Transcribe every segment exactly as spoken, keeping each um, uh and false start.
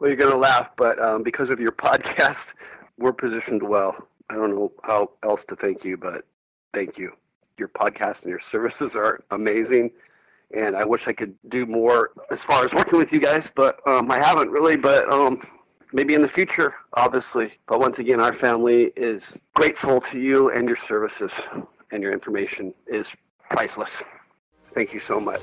Well, you're going to laugh, but um, because of your podcast, we're positioned well. I don't know how else to thank you, but thank you. Your podcast and your services are amazing, and I wish I could do more as far as working with you guys, but um, I haven't really, but um, maybe in the future, obviously. But once again, our family is grateful to you, and your services and your information is priceless. Thank you so much.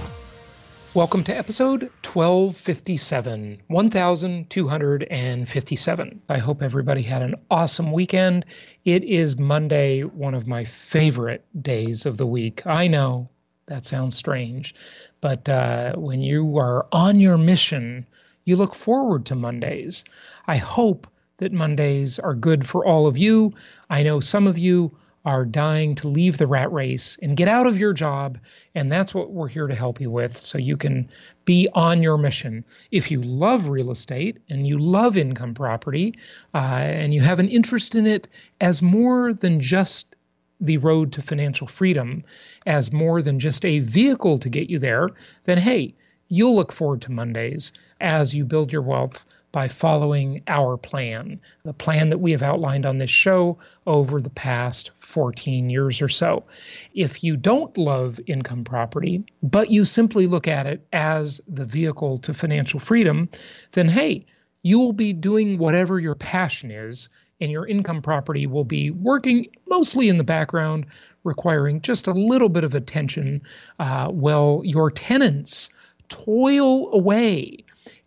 Welcome to episode twelve fifty-seven, one thousand two hundred fifty-seven. I hope everybody had an awesome weekend. It is Monday, one of my favorite days of the week. I know that sounds strange, but uh, when you are on your mission, you look forward to Mondays. I hope that Mondays are good for all of you. I know some of you are dying to leave the rat race and get out of your job, and that's what we're here to help you with, so you can be on your mission. If you love real estate and you love income property, uh, and you have an interest in it as more than just the road to financial freedom, as more than just a vehicle to get you there, then hey, you'll look forward to Mondays as you build your wealth by following our plan, the plan that we have outlined on this show over the past fourteen years or so. If you don't love income property, but you simply look at it as the vehicle to financial freedom, then hey, you will be doing whatever your passion is, and your income property will be working mostly in the background, requiring just a little bit of attention uh, while your tenants toil away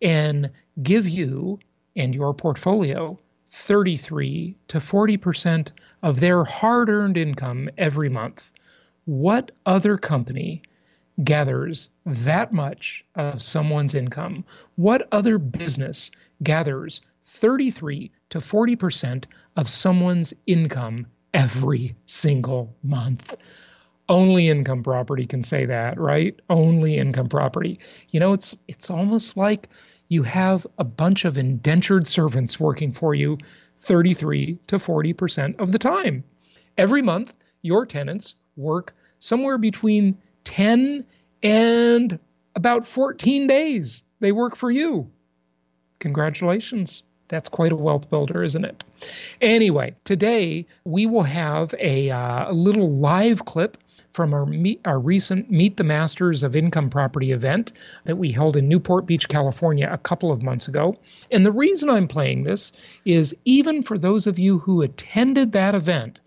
and give you and your portfolio thirty-three to forty percent of their hard-earned income every month. What other company gathers that much of someone's income? What other business gathers thirty-three to forty percent of someone's income every single month? Only income property can say that, right? Only income property. You know, it's it's almost like you have a bunch of indentured servants working for you thirty-three to forty percent of the time. Every month, your tenants work somewhere between ten and about fourteen days. They work for you. Congratulations. That's quite a wealth builder, isn't it? Anyway, today we will have a, uh, a little live clip from our, meet, our recent Meet the Masters of Income Property event that we held in Newport Beach, California a couple of months ago. And the reason I'm playing this is even for those of you who attended that event,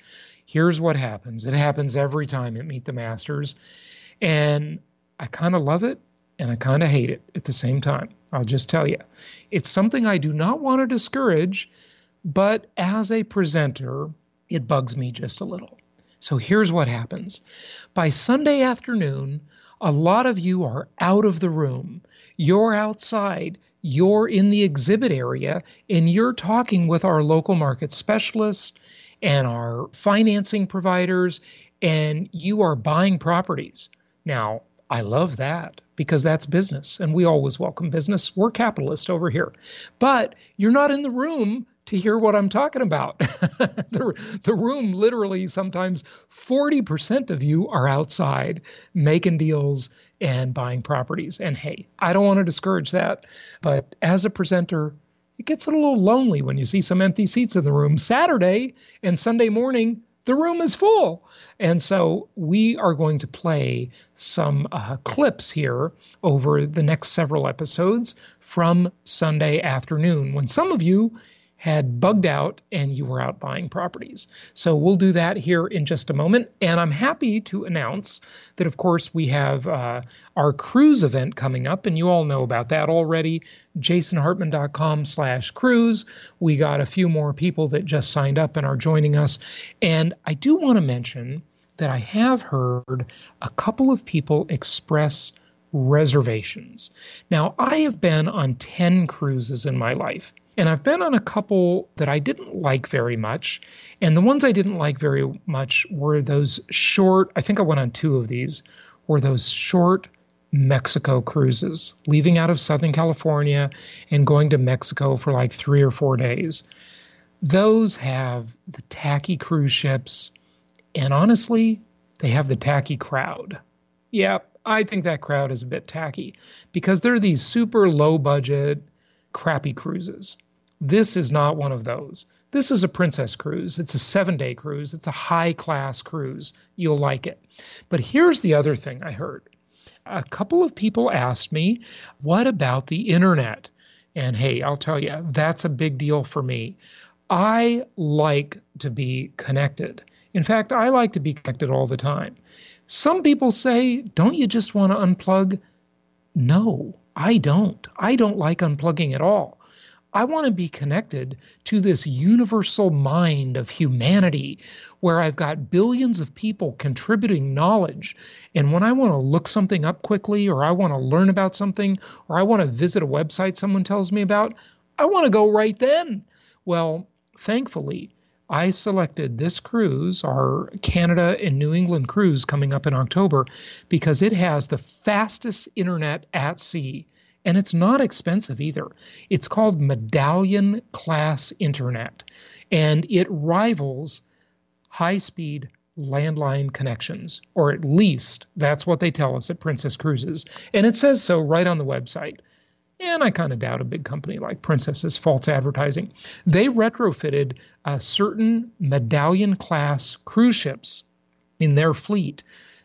here's what happens. It happens every time at Meet the Masters. And I kind of love it and I kind of hate it at the same time. I'll just tell you, it's something I do not want to discourage, but as a presenter, it bugs me just a little. So here's what happens. By Sunday afternoon, a lot of you are out of the room. You're outside, you're in the exhibit area, and you're talking with our local market specialists and our financing providers, and you are buying properties. Now, I love that, because that's business, and we always welcome business. We're capitalists over here. But you're not in the room to hear what I'm talking about. the, the room, literally, sometimes forty percent of you are outside making deals and buying properties. And hey, I don't want to discourage that, but as a presenter, it gets a little lonely when you see some empty seats in the room. Saturday and Sunday morning, the room is full. And so we are going to play some uh, clips here over the next several episodes from Sunday afternoon, when some of you had bugged out and you were out buying properties. So we'll do that here in just a moment. And I'm happy to announce that, of course, we have uh, our cruise event coming up, and you all know about that already, jasonhartman.com slash cruise. We got a few more people that just signed up and are joining us. And I do want to mention that I have heard a couple of people express reservations. Now, I have been on ten cruises in my life, and I've been on a couple that I didn't like very much. And the ones I didn't like very much were those short, I think I went on two of these, were those short Mexico cruises, leaving out of Southern California and going to Mexico for like three or four days. Those have the tacky cruise ships, and honestly, they have the tacky crowd. Yeah, I think that crowd is a bit tacky because they're these super low-budget, crappy cruises. This is not one of those. This is a Princess Cruise. It's a seven-day cruise. It's a high-class cruise. You'll like it. But here's the other thing I heard. A couple of people asked me, what about the internet? And hey, I'll tell you, that's a big deal for me. I like to be connected. In fact, I like to be connected all the time. Some people say, don't you just want to unplug? No, I don't. I don't like unplugging at all. I want to be connected to this universal mind of humanity where I've got billions of people contributing knowledge. And when I want to look something up quickly, or I want to learn about something, or I want to visit a website someone tells me about, I want to go right then. Well, thankfully, I selected this cruise, our Canada and New England cruise coming up in October, because it has the fastest internet at sea, and it's not expensive either. It's called Medallion Class Internet, and it rivals high-speed landline connections, or at least that's what they tell us at Princess Cruises, and it says so right on the website. And I kind of doubt a big company like Princess is false advertising. They retrofitted uh, certain Medallion-class cruise ships in their fleet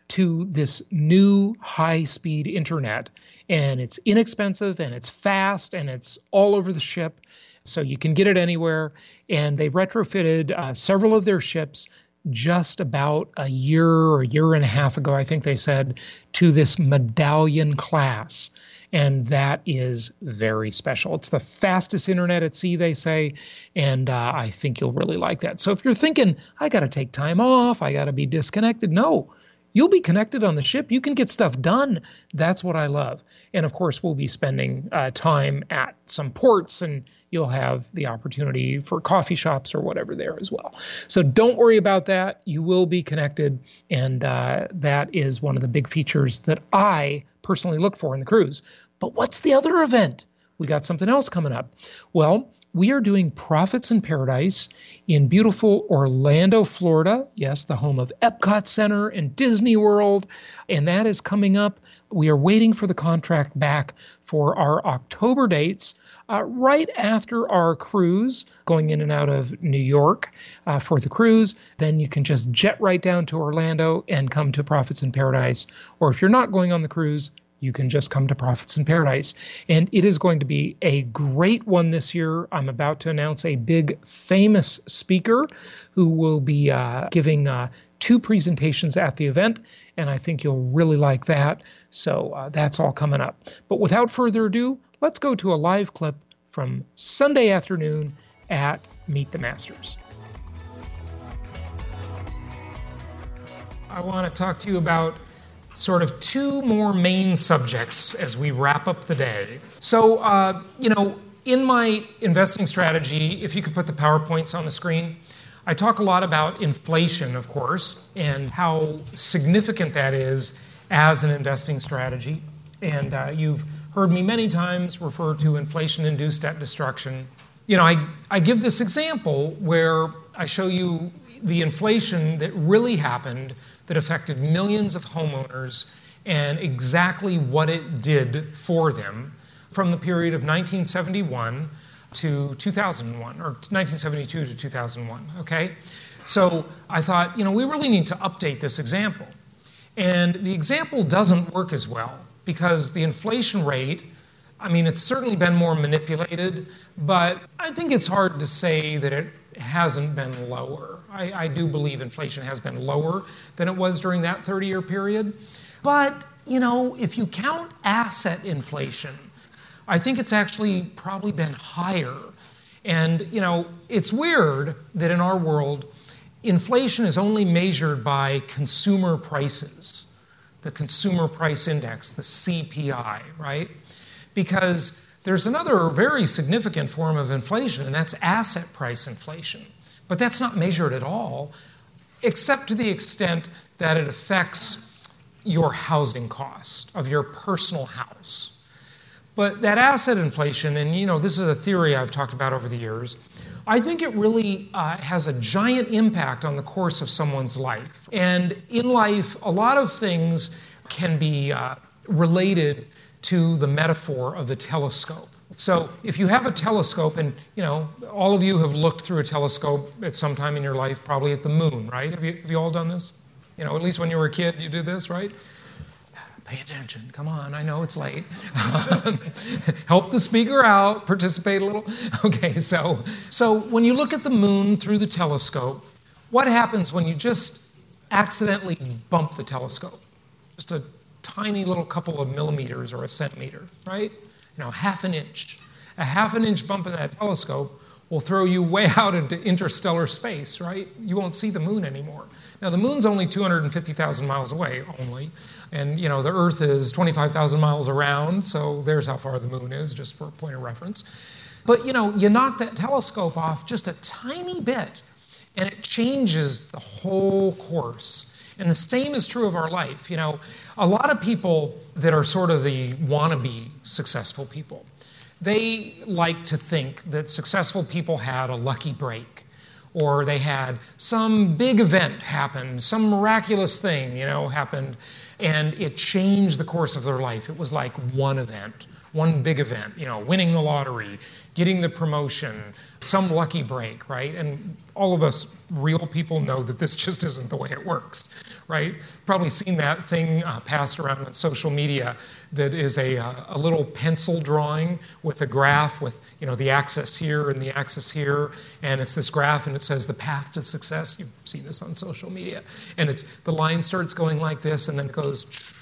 to this new high-speed internet. And it's inexpensive, and it's fast, and it's all over the ship, so you can get it anywhere. And they retrofitted uh, several of their ships just about a year or a year and a half ago, I think they said, to this Medallion class. And that is very special. It's the fastest internet at sea, they say, and uh, I think you'll really like that. So if you're thinking, I got to take time off, I got to be disconnected, no. You'll be connected on the ship. You can get stuff done. That's what I love. And, of course, we'll be spending uh, time at some ports, and you'll have the opportunity for coffee shops or whatever there as well. So don't worry about that. You will be connected, and uh, that is one of the big features that I personally look for in the cruise. But what's the other event? We got something else coming up. Well, we are doing Profits in Paradise in beautiful Orlando, Florida. Yes, the home of Epcot Center and Disney World. And that is coming up. We are waiting for the contract back for our October dates, uh, right after our cruise, going in and out of New York uh, for the cruise. Then you can just jet right down to Orlando and come to Profits in Paradise. Or if you're not going on the cruise, you can just come to Profits in Paradise. And it is going to be a great one this year. I'm about to announce a big famous speaker who will be uh, giving uh, two presentations at the event. And I think you'll really like that. So uh, that's all coming up. But without further ado, let's go to a live clip from Sunday afternoon at Meet the Masters. I want to talk to you about sort of two more main subjects as we wrap up the day. So, uh, you know, in my investing strategy, if you could put the PowerPoints on the screen, I talk a lot about inflation, of course, and how significant that is as an investing strategy. And uh, you've heard me many times refer to inflation-induced debt destruction. You know, I, I give this example where I show you the inflation that really happened that affected millions of homeowners and exactly what it did for them from the period of nineteen seventy-one to two thousand one, or nineteen seventy-two to two thousand one, okay? So I thought, you know, we really need to update this example. And the example doesn't work as well because the inflation rate I mean, it's certainly been more manipulated, but I think it's hard to say that it hasn't been lower. I, I do believe inflation has been lower than it was during that thirty-year period. But, you know, if you count asset inflation, I think it's actually probably been higher. And, you know, it's weird that in our world, inflation is only measured by consumer prices, the consumer price index, the C P I, right? Because there's another very significant form of inflation, and that's asset price inflation. But that's not measured at all, except to the extent that it affects your housing cost of your personal house. But that asset inflation, and you know, this is a theory I've talked about over the years, I think it really uh, has a giant impact on the course of someone's life. And in life, a lot of things can be uh, related to the metaphor of the telescope. So if you have a telescope, and you know, all of you have looked through a telescope at some time in your life, probably at the moon, right? Have you, have you all done this? You know, at least when you were a kid, you did this, right? Pay attention. Come on. I know it's late. Help the speaker out. Participate a little. Okay, so so when you look at the moon through the telescope, what happens when you just accidentally bump the telescope? Just a tiny little couple of millimeters or a centimeter, right? You know, half an inch. A half an inch bump in that telescope will throw you way out into interstellar space, right? You won't see the moon anymore. Now, the moon's only two hundred fifty thousand miles away, only. And, you know, the Earth is twenty-five thousand miles around, so there's how far the moon is, just for a point of reference. But, you know, you knock that telescope off just a tiny bit, and it changes the whole course. And the same is true of our life. You know, a lot of people that are sort of the wannabe successful people, they like to think that successful people had a lucky break, or they had some big event happen, some miraculous thing, you know, happened, and it changed the course of their life. It was like one event, one big event, you know, winning the lottery, getting the promotion, some lucky break, right? And all of us real people know that this just isn't the way it works, right? Probably seen that thing uh, passed around on social media that is a, uh, a little pencil drawing with a graph with, you know, the axis here and the axis here, and it's this graph and it says the path to success. You've seen this on social media. And it's the line starts going like this and then it goes,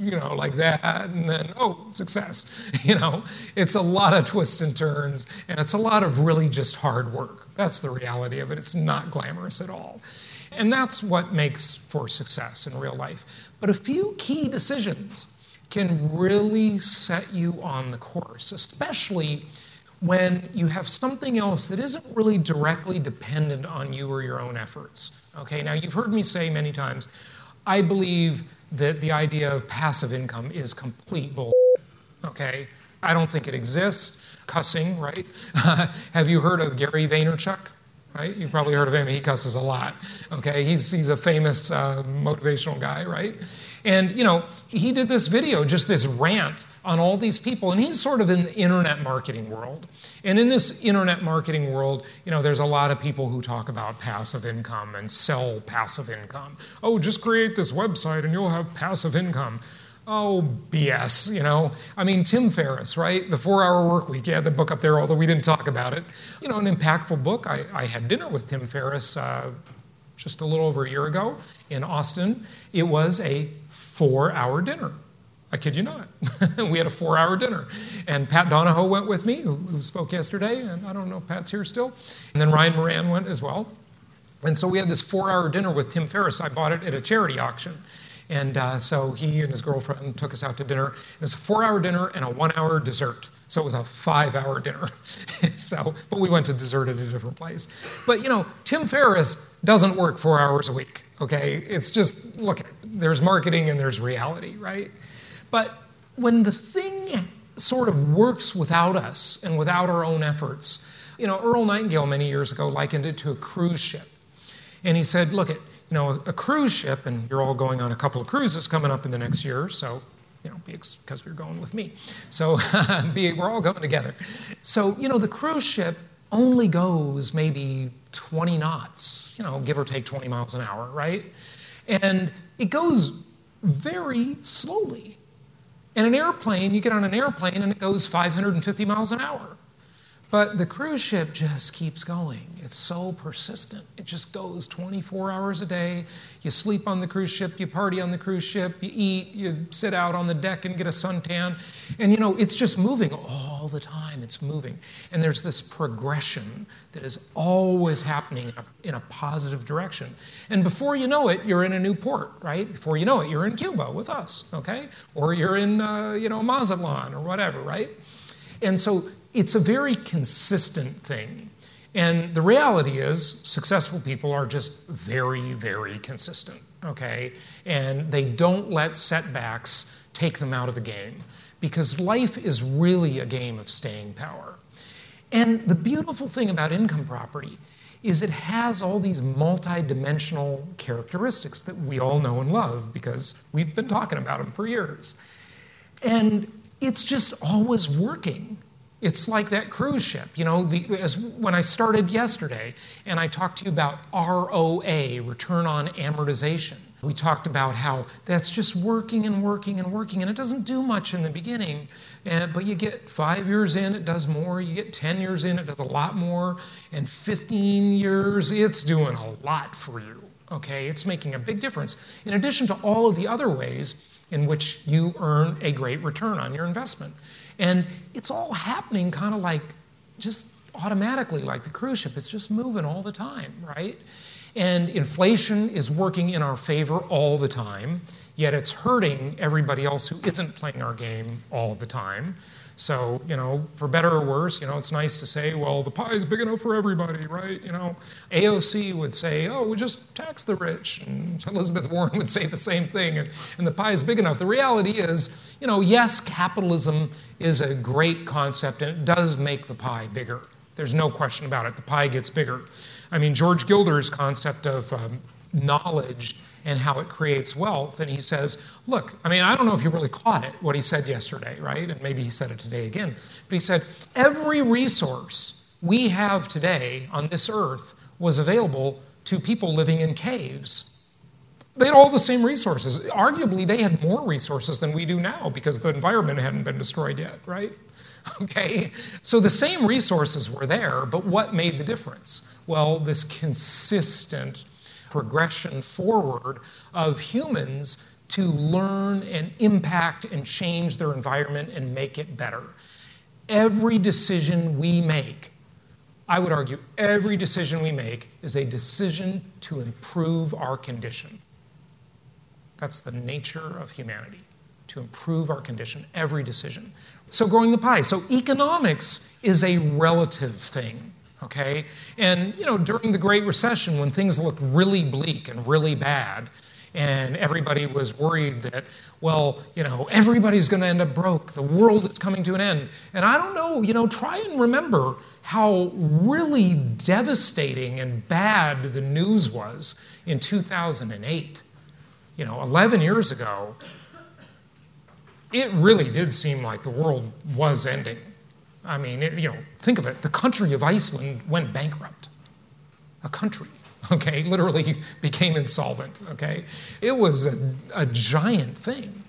you know, like that, and then, oh, success. You know, it's a lot of twists and turns, and it's a lot of really just hard work. That's the reality of it. It's not glamorous at all. And that's what makes for success in real life. But a few key decisions can really set you on the course, especially when you have something else that isn't really directly dependent on you or your own efforts. Okay, now you've heard me say many times, I believe that the idea of passive income is complete bull. Okay? I don't think it exists. Cussing, right? Uh, have you heard of Gary Vaynerchuk? Right? You've probably heard of him. He cusses a lot. Okay? He's he's a famous uh, motivational guy, right? And, you know, he did this video, just this rant on all these people. And he's sort of in the internet marketing world. And in this internet marketing world, you know, there's a lot of people who talk about passive income and sell passive income. Oh, just create this website and you'll have passive income. Oh, B S, you know. I mean, Tim Ferriss, right? The Four Hour Workweek. Yeah, the book up there, although we didn't talk about it. You know, an impactful book. I, I had dinner with Tim Ferriss uh, just a little over a year ago in Austin. It was a four-hour dinner. I kid you not. We had a four-hour dinner. And Pat Donahoe went with me, who, who spoke yesterday, and I don't know if Pat's here still. And then Ryan Moran went as well. And so we had this four-hour dinner with Tim Ferriss. I bought it at a charity auction. And uh, so he and his girlfriend took us out to dinner. It was a four-hour dinner and a one-hour dessert. So it was a five-hour dinner. So, but we went to dessert at a different place. But, you know, Tim Ferriss doesn't work four hours a week. Okay, it's just, look, there's marketing and there's reality, right? But when the thing sort of works without us and without our own efforts, you know, Earl Nightingale many years ago likened it to a cruise ship. And he said, look, it, you know, a cruise ship, and you're all going on a couple of cruises coming up in the next year, so, you know, because you're going with me. So we're all going together. So, you know, the cruise ship only goes maybe twenty knots, you know, give or take twenty miles an hour, right? And it goes very slowly. And an airplane, you get on an airplane and it goes five hundred fifty miles an hour. But the cruise ship just keeps going. It's so persistent. It just goes twenty-four hours a day. You sleep on the cruise ship, you party on the cruise ship, you eat, you sit out on the deck and get a suntan. And you know, it's just moving all the time. It's moving. And there's this progression that is always happening in a positive direction. And before you know it, you're in a new port, right? Before you know it, you're in Cuba with us, okay? Or you're in, uh, you know, Mazatlan or whatever, right? And so it's a very consistent thing. And the reality is successful people are just very, very consistent, okay? And they don't let setbacks take them out of the game because life is really a game of staying power. And the beautiful thing about income property is it has all these multidimensional characteristics that we all know and love because we've been talking about them for years. And it's just always working. It's like that cruise ship, you know, the, as when I started yesterday and I talked to you about R O A, return on amortization. We talked about how that's just working and working and working, and it doesn't do much in the beginning, and, but you get five years in, it does more. You get ten years in, it does a lot more. And fifteen years, it's doing a lot for you, okay? It's making a big difference. In addition to all of the other ways in which you earn a great return on your investment. And it's all happening kind of like just automatically, like the cruise ship. It's just moving all the time, right? And inflation is working in our favor all the time, yet it's hurting everybody else who isn't playing our game all the time. So, you know, for better or worse, you know, it's nice to say, well, the pie is big enough for everybody, right? You know, A O C would say, oh, we just tax the rich. And Elizabeth Warren would say the same thing, and, and the pie is big enough. The reality is, you know, yes, capitalism is a great concept, and it does make the pie bigger. There's no question about it. The pie gets bigger. I mean, George Gilder's concept of um, knowledge and how it creates wealth. And he says, look, I mean, I don't know if you really caught it, what he said yesterday, right? And maybe he said it today again. But he said, every resource we have today on this earth was available to people living in caves. They had all the same resources. Arguably, they had more resources than we do now because the environment hadn't been destroyed yet, right? Okay, so the same resources were there, but what made the difference? Well, this consistent progression forward of humans to learn and impact and change their environment and make it better. Every decision we make, I would argue every decision we make is a decision to improve our condition. That's the nature of humanity, to improve our condition, every decision. So growing the pie. So economics is a relative thing. Okay, and you know, during the Great Recession, when things looked really bleak and really bad, and everybody was worried that, well, you know, everybody's going to end up broke. The world is coming to an end. And I don't know, you know, try and remember how really devastating and bad the news was in two thousand eight. You know, eleven years ago, it really did seem like the world was ending. I mean, it, you know, think of it. The country of Iceland went bankrupt. A country, okay, literally became insolvent, okay? It was a, a giant thing.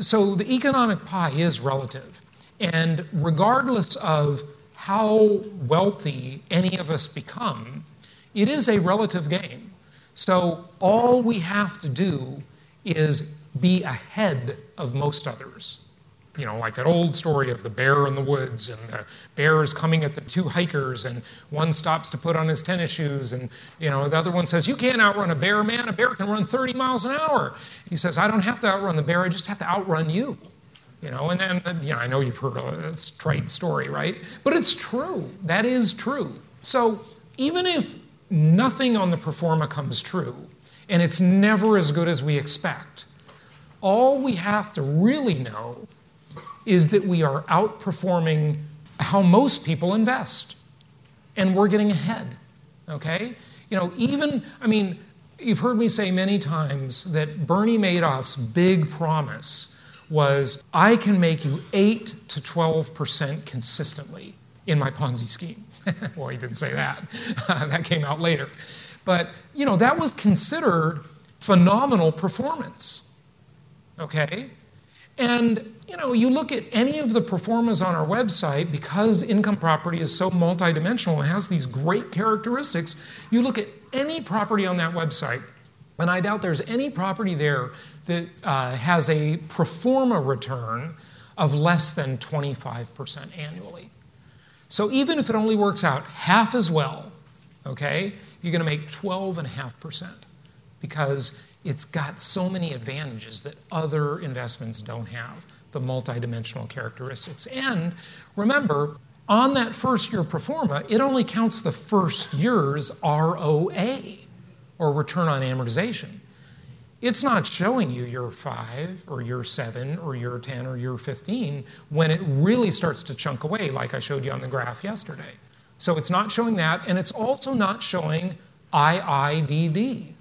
So the economic pie is relative. And regardless of how wealthy any of us become, it is a relative game. So all we have to do is be ahead of most others. You know, like that old story of the bear in the woods, and the bear is coming at the two hikers, and one stops to put on his tennis shoes, and, you know, the other one says, you can't outrun a bear, man. A bear can run thirty miles an hour. He says, I don't have to outrun the bear. I just have to outrun you. You know, and then, you know, I know you've heard a trite story, right? But it's true. That is true. So even if nothing on the performa comes true, and it's never as good as we expect, all we have to really know is that we are outperforming how most people invest. And we're getting ahead, okay? You know, even, I mean, you've heard me say many times that Bernie Madoff's big promise was, I can make you eight to twelve percent consistently in my Ponzi scheme. Well, he didn't say that. That came out later. But, you know, that was considered phenomenal performance, okay? And, you know, you look at any of the performers on our website, because income property is so multidimensional and has these great characteristics, you look at any property on that website, and I doubt there's any property there that uh, has a pro forma return of less than twenty-five percent annually. So even if it only works out half as well, okay, you're going to make twelve point five percent because it's got so many advantages that other investments don't have, the multidimensional characteristics. And remember, on that first year pro forma, it only counts the first year's R O A, or return on amortization. It's not showing you year five or year seven or year ten or year fifteen when it really starts to chunk away, like I showed you on the graph yesterday. So it's not showing that, and it's also not showing I I D D.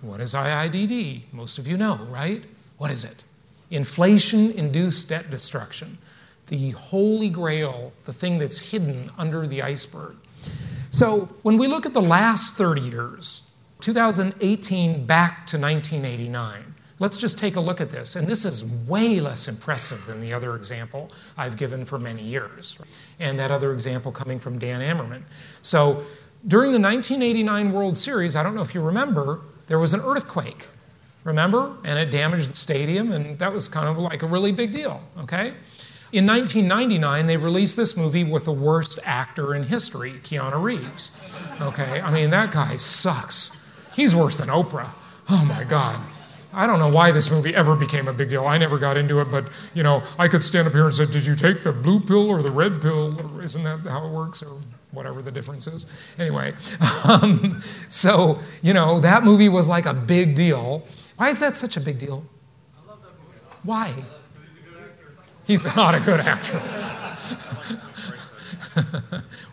What is I I D D? Most of you know, right? What is it? Inflation-induced debt destruction. The holy grail, the thing that's hidden under the iceberg. So when we look at the last thirty years, two thousand eighteen back to nineteen eighty-nine, let's just take a look at this. And this is way less impressive than the other example I've given for many years. And that other example coming from Dan Ammerman. So during the nineteen eighty-nine World Series, I don't know if you remember, there was an earthquake, remember? And it damaged the stadium, and that was kind of like a really big deal, okay? In nineteen ninety-nine, they released this movie with the worst actor in history, Keanu Reeves, okay? I mean, that guy sucks. He's worse than Oprah. Oh, my God. I don't know why this movie ever became a big deal. I never got into it, but, you know, I could stand up here and say, did you take the blue pill or the red pill? Or isn't that how it works? Or whatever the difference is. Anyway, um, so, you know, that movie was like a big deal. Why is that such a big deal? I love that movie. Why? He's not a good actor.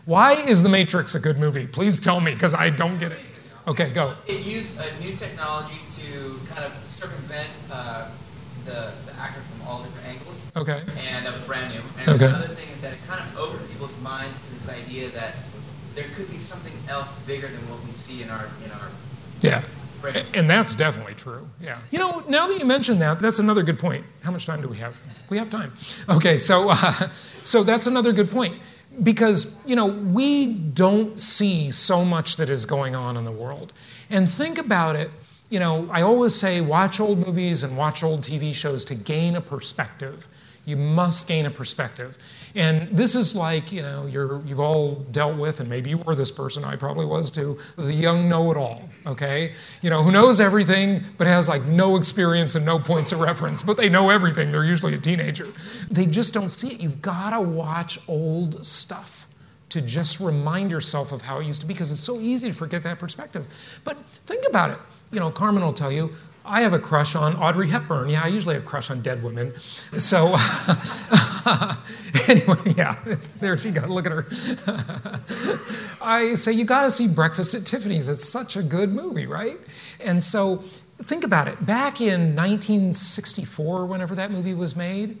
Why is The Matrix a good movie? Please tell me, because I don't get it. Okay, go. It used a new technology to kind of circumvent uh, the, the actor from all different angles. Okay. And that was brand new. And okay. The other thing is that it kind of opened people's minds to this idea that there could be something else bigger than what we see in our in our. Yeah. Brain. And that's definitely true. Yeah. You know, now that you mention that, that's another good point. How much time do we have? We have time. Okay. So, uh, so that's another good point. Because, you know, we don't see so much that is going on in the world. And think about it, you know, I always say watch old movies and watch old T V shows to gain a perspective. You must gain a perspective. And this is like, you know, you're, you've all dealt with, and maybe you were this person, I probably was too, the young know-it-all, okay? You know, who knows everything, but has like no experience and no points of reference, but they know everything. They're usually a teenager. They just don't see it. You've got to watch old stuff to just remind yourself of how it used to be, because it's so easy to forget that perspective. But think about it. You know, Carmen will tell you, I have a crush on Audrey Hepburn. Yeah, I usually have a crush on dead women. So anyway, yeah, there she got. Look at her. I say, you got to see Breakfast at Tiffany's. It's such a good movie, right? And so think about it. Back in nineteen sixty-four, whenever that movie was made,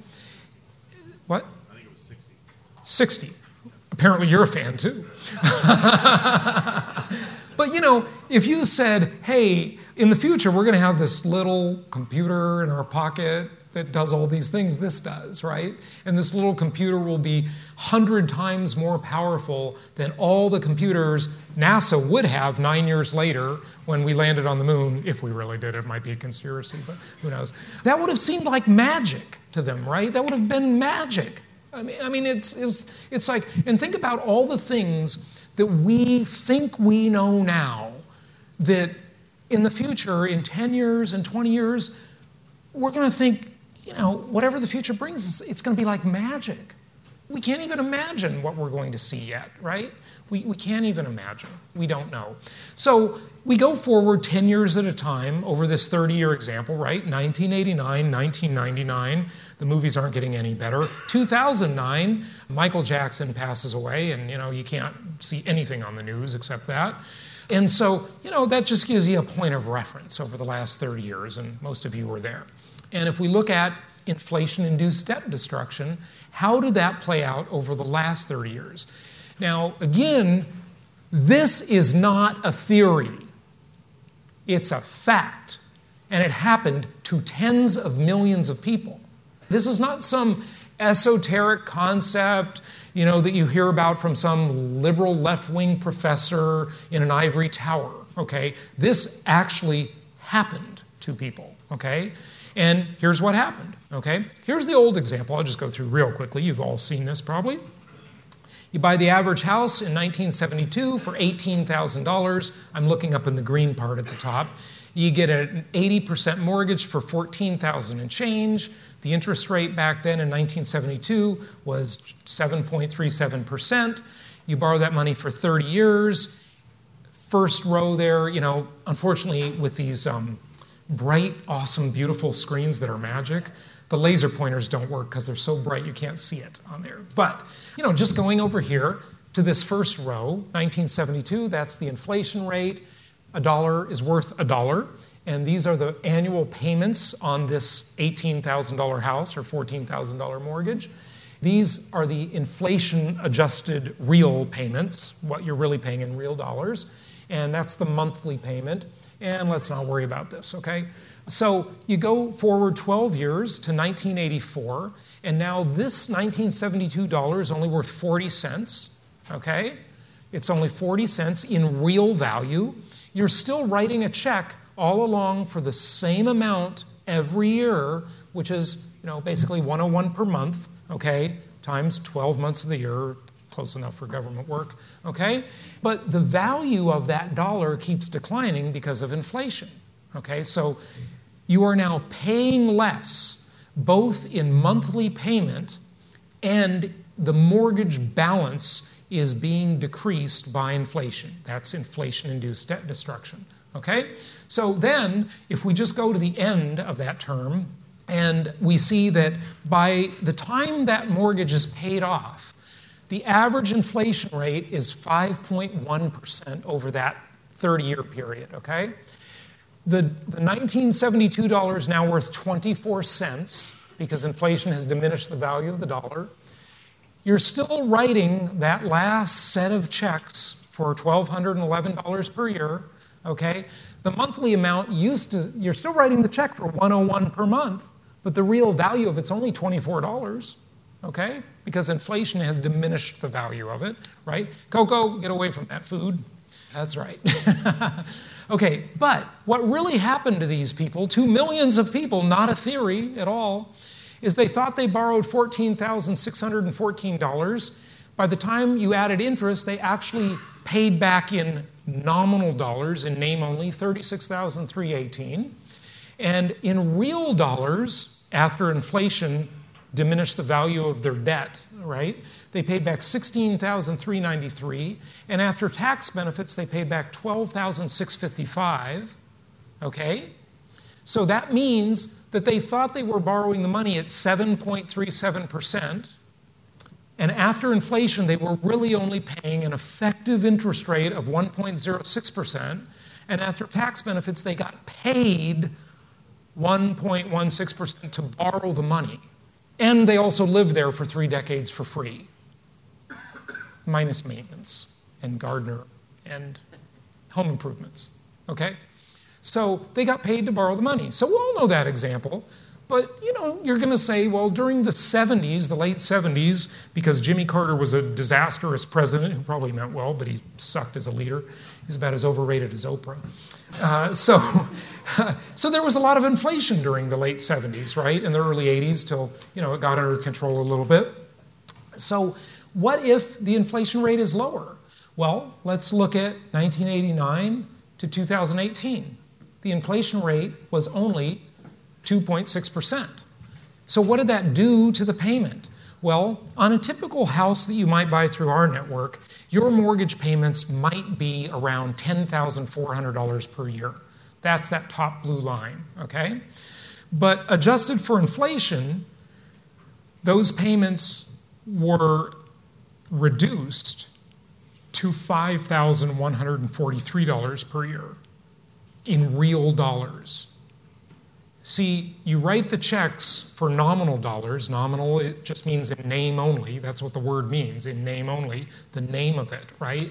what? I think it was sixty. sixty. Apparently you're a fan, too. But, you know, if you said, hey, in the future, we're going to have this little computer in our pocket that does all these things this does, right? And this little computer will be one hundred times more powerful than all the computers NASA would have nine years later when we landed on the moon. If we really did, it might be a conspiracy, but who knows? That would have seemed like magic to them, right? That would have been magic. I mean, I mean, it's it's it's like, and think about all the things that we think we know now that in the future, in ten years and twenty years, we're going to think, you know, whatever the future brings, it's going to be like magic. We can't even imagine what we're going to see yet, right? We we can't even imagine. We don't know. So we go forward ten years at a time over this thirty-year example, right? nineteen eighty-nine, nineteen ninety-nine. The movies aren't getting any better. two thousand nine, Michael Jackson passes away, and, you know, you can't see anything on the news except that. And so, you know, that just gives you a point of reference over the last thirty years, and most of you were there. And if we look at inflation-induced debt destruction, how did that play out over the last thirty years? Now, again, this is not a theory. It's a fact. And it happened to tens of millions of people. This is not some esoteric concept, you know, that you hear about from some liberal left-wing professor in an ivory tower, okay? This actually happened to people, okay? And here's what happened, okay? Here's the old example. I'll just go through real quickly. You've all seen this probably. You buy the average house in nineteen seventy-two for eighteen thousand dollars. I'm looking up in the green part at the top. You get an eighty percent mortgage for fourteen thousand dollars and change. The interest rate back then in nineteen seventy-two was seven point three seven percent. You borrow that money for thirty years. First row there, you know, unfortunately with these um, bright, awesome, beautiful screens that are magic, the laser pointers don't work because they're so bright you can't see it on there. But, you know, just going over here to this first row, nineteen seventy-two, that's the inflation rate. A dollar is worth a dollar. And these are the annual payments on this eighteen thousand dollars house or fourteen thousand dollars mortgage. These are the inflation-adjusted real payments, what you're really paying in real dollars. And that's the monthly payment. And let's not worry about this, okay? So you go forward twelve years to nineteen eighty-four, and now this nineteen seventy-two dollar is only worth forty cents, okay? It's only forty cents in real value. You're still writing a check all along for the same amount every year, which is, you know, basically one oh one per month, okay, times twelve months of the year, close enough for government work, okay? But the value of that dollar keeps declining because of inflation, okay? So you are now paying less, both in monthly payment and the mortgage balance is being decreased by inflation. That's inflation-induced debt destruction. Okay? So then, if we just go to the end of that term, and we see that by the time that mortgage is paid off, the average inflation rate is five point one percent over that thirty-year period, okay? The, the nineteen seventy-two dollar is now worth twenty-four cents because inflation has diminished the value of the dollar. You're still writing that last set of checks for one thousand two hundred eleven dollars per year, okay? The monthly amount used to, you're still writing the check for one oh one per month, but the real value of it's only twenty-four dollars, okay? Because inflation has diminished the value of it, right? Coco, get away from that food. That's right. Okay, but what really happened to these people, to millions of people, not a theory at all, is they thought they borrowed fourteen thousand six hundred fourteen dollars. By the time you added interest, they actually paid back in nominal dollars, in name only, thirty-six thousand three hundred eighteen dollars. And in real dollars, after inflation diminished the value of their debt, right, they paid back sixteen thousand three hundred ninety-three dollars. And after tax benefits, they paid back twelve thousand six hundred fifty-five dollars, okay? So that means that they thought they were borrowing the money at seven point three seven percent, and after inflation, they were really only paying an effective interest rate of one point zero six percent, and after tax benefits, they got paid one point one six percent to borrow the money. And they also lived there for three decades for free, minus maintenance and gardener and home improvements, okay? So they got paid to borrow the money. So we all know that example. But, you know, you're going to say, well, during the seventies, the late seventies, because Jimmy Carter was a disastrous president, who probably meant well, but he sucked as a leader. He's about as overrated as Oprah. Uh, so, so there was a lot of inflation during the late seventies, right, and the early eighties till, you know, it got under control a little bit. So what if the inflation rate is lower? Well, let's look at nineteen eighty-nine to two thousand eighteen. The inflation rate was only two point six percent. So what did that do to the payment? Well, on a typical house that you might buy through our network, your mortgage payments might be around ten thousand four hundred dollars per year. That's that top blue line, okay? But adjusted for inflation, those payments were reduced to five thousand one hundred forty-three dollars per year. In real dollars. See, you write the checks for nominal dollars. Nominal, it just means in name only. That's what the word means, in name only. The name of it, right,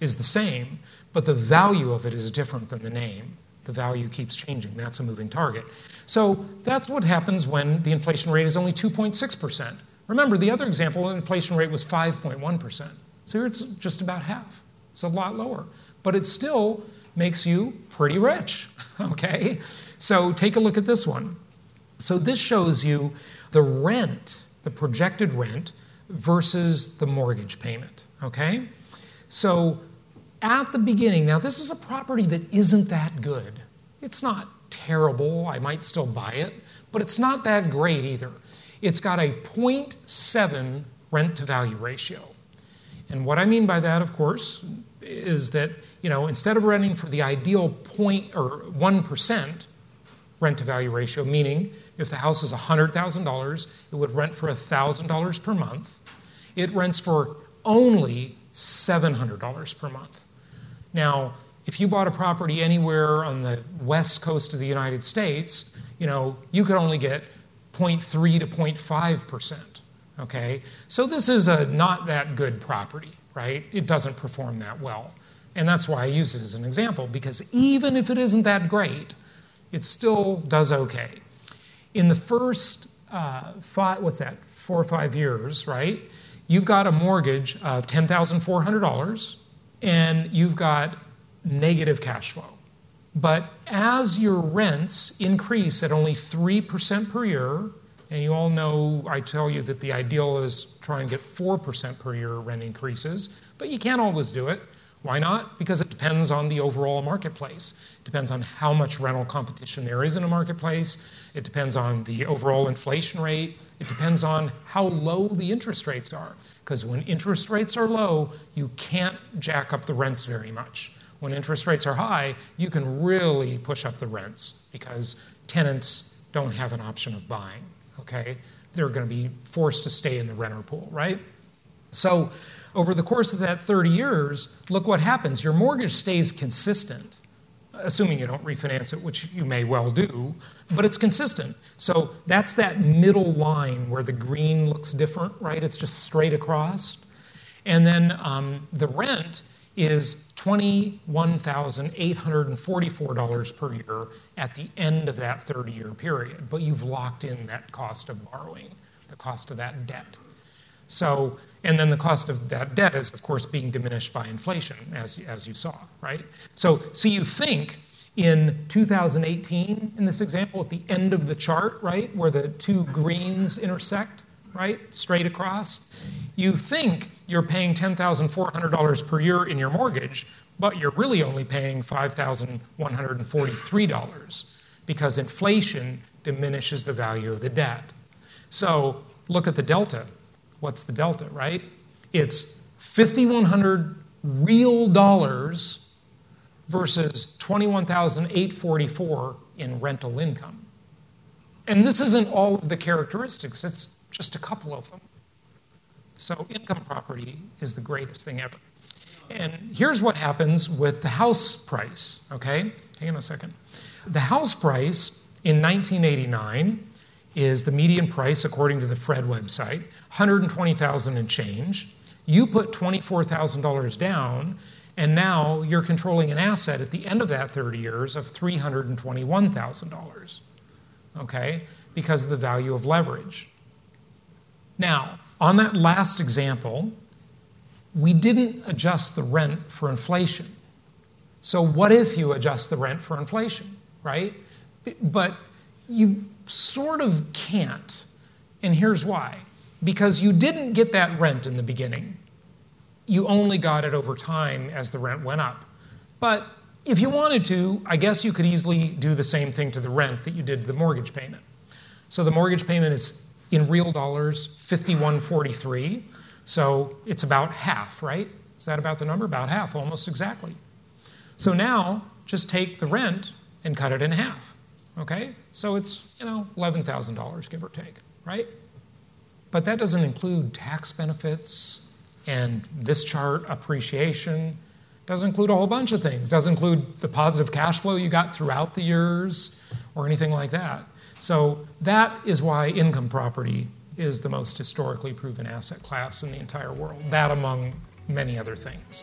is the same, but the value of it is different than the name. The value keeps changing. That's a moving target. So that's what happens when the inflation rate is only two point six percent. Remember, the other example, the inflation rate was five point one percent. So here it's just about half. It's a lot lower. But it still makes you pretty rich, okay? So take a look at this one. So this shows you the rent, the projected rent, versus the mortgage payment, okay? So at the beginning, now this is a property that isn't that good. It's not terrible. I might still buy it, but it's not that great either. It's got a zero point seven rent-to-value ratio. And what I mean by that, of course, is that, you know, instead of renting for the ideal point or one percent rent-to-value ratio, meaning if the house is one hundred thousand dollars, it would rent for one thousand dollars per month. It rents for only seven hundred dollars per month. Now, if you bought a property anywhere on the west coast of the United States, you know, you could only get zero point three to zero point five percent, okay? So this is a not that good property, right? It doesn't perform that well. And that's why I use it as an example, because even if it isn't that great, it still does okay. In the first, uh, five, what's that, four or five years, right? You've got a mortgage of ten thousand four hundred dollars, and you've got negative cash flow. But as your rents increase at only three percent per year, and you all know I tell you that the ideal is try and get four percent per year rent increases, but you can't always do it. Why not? Because it depends on the overall marketplace. It depends on how much rental competition there is in a marketplace. It depends on the overall inflation rate. It depends on how low the interest rates are. Because when interest rates are low, you can't jack up the rents very much. When interest rates are high, you can really push up the rents because tenants don't have an option of buying, okay? They're going to be forced to stay in the renter pool, right? So over the course of that thirty years, look what happens. Your mortgage stays consistent, assuming you don't refinance it, which you may well do, but it's consistent. So that's that middle line where the green looks different, right? It's just straight across. And then um, the rent is twenty-one thousand eight hundred forty-four dollars per year at the end of that thirty-year period, but you've locked in that cost of borrowing, the cost of that debt. So, and then the cost of that debt is, of course, being diminished by inflation, as, as you saw, right? So, so you think in two thousand eighteen, in this example, at the end of the chart, right, where the two greens intersect, right, straight across, you think you're paying ten thousand four hundred dollars per year in your mortgage, but you're really only paying five thousand one hundred forty-three dollars because inflation diminishes the value of the debt. So look at the delta. What's the delta, right? It's five thousand one hundred real dollars versus twenty-one thousand eight hundred forty-four in rental income. And this isn't all of the characteristics. It's just a couple of them. So income property is the greatest thing ever. And here's what happens with the house price, okay? Hang on a second. The house price in nineteen eighty-nine is the median price, according to the FRED website, one hundred twenty thousand dollars and change. You put twenty-four thousand dollars down, and now you're controlling an asset at the end of that thirty years of three hundred twenty-one thousand dollars, okay? Because of the value of leverage. Now, on that last example, we didn't adjust the rent for inflation. So what if you adjust the rent for inflation, right? But you sort of can't, and here's why. Because you didn't get that rent in the beginning. You only got it over time as the rent went up. But if you wanted to, I guess you could easily do the same thing to the rent that you did to the mortgage payment. So the mortgage payment is in real dollars, fifty-one forty-three. So it's about half, right? Is that about the number? About half, almost exactly. So now just take the rent and cut it in half, okay? So it's, you know, eleven thousand dollars, give or take, right? But that doesn't include tax benefits and this chart appreciation. Doesn't include a whole bunch of things. Doesn't include the positive cash flow you got throughout the years or anything like that. So that is why income property is the most historically proven asset class in the entire world, that among many other things.